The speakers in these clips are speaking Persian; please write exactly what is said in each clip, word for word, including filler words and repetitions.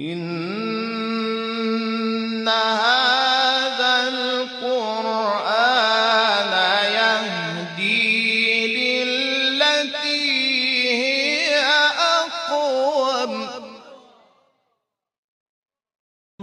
إن هذا القرآن يهدي للتي هي أقوم.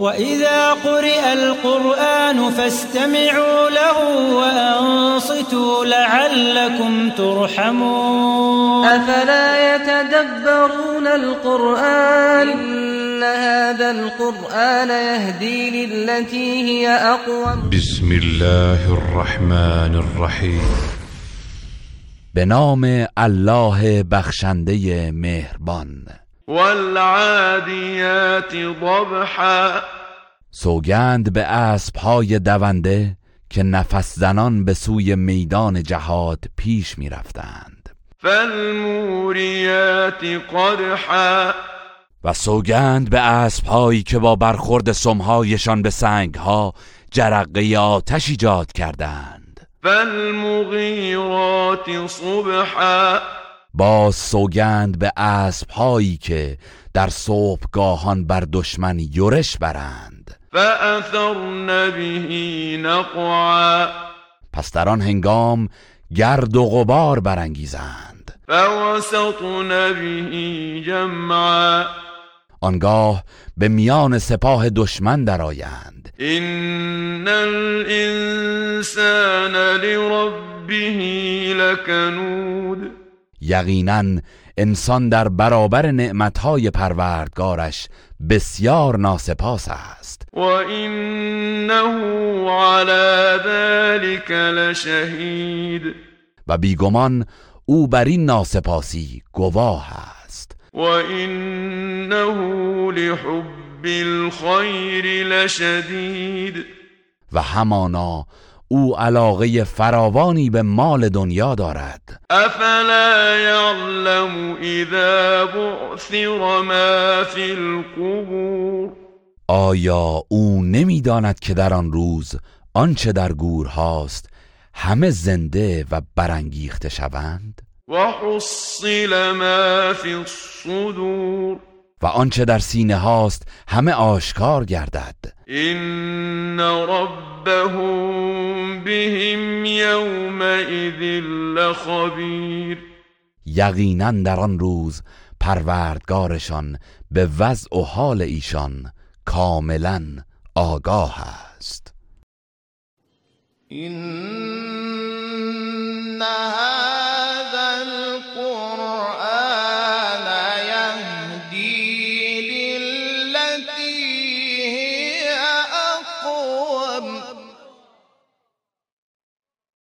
وإذا قرئ القرآن فاستمعوا له وأنصتوا لعلكم ترحمون. أفلا يتدبرون القرآن؟ إن هذا القرآن يهدي للتي هي أقوم. بسم الله الرحمن الرحیم. به نام الله بخشنده مهربان. والعادیات ضبحا. سوگند به اسبهای دونده که نفس زنان به سوی میدان جهاد پیش می رفتند. فالموریات قدحا. و سوگند به اسبهایی که با برخورد سمهایشان به سنگها جرقه آتش ایجاد کردند. فالمغیرات صبحا. با سوگند به اسبهایی که در صبحگاهان بر دشمن یورش برند. فأثرن به نقعا. پس در آن هنگام گرد و غبار برانگیزند. فوسطن به جمعا. آنگاه به میان سپاه دشمن درآیند. ان الانسان لربه لکنود. یقینا انسان در برابر نعمتهای پروردگارش بسیار ناسپاس است. و انه علی ذلک لشهید. و بیگمان او بر این ناسپاسی گواه است. و انه لحب الخیر لشدید. و همانا او علاقه فراوانی به مال دنیا دارد. افلا یعلم اذا بعثر ما فی القبور. آیا او نمیداند که در آن روز آنچه در گور هاست همه زنده و برانگیخته شوند؟ و حصل ما فی الصدور. و آنچه در سینه هاست همه آشکار گردد. این ربهم بهم یومئذ لخبیر. یقینا در آن روز پروردگارشان به وضع و حال ایشان کاملا آگاه است. این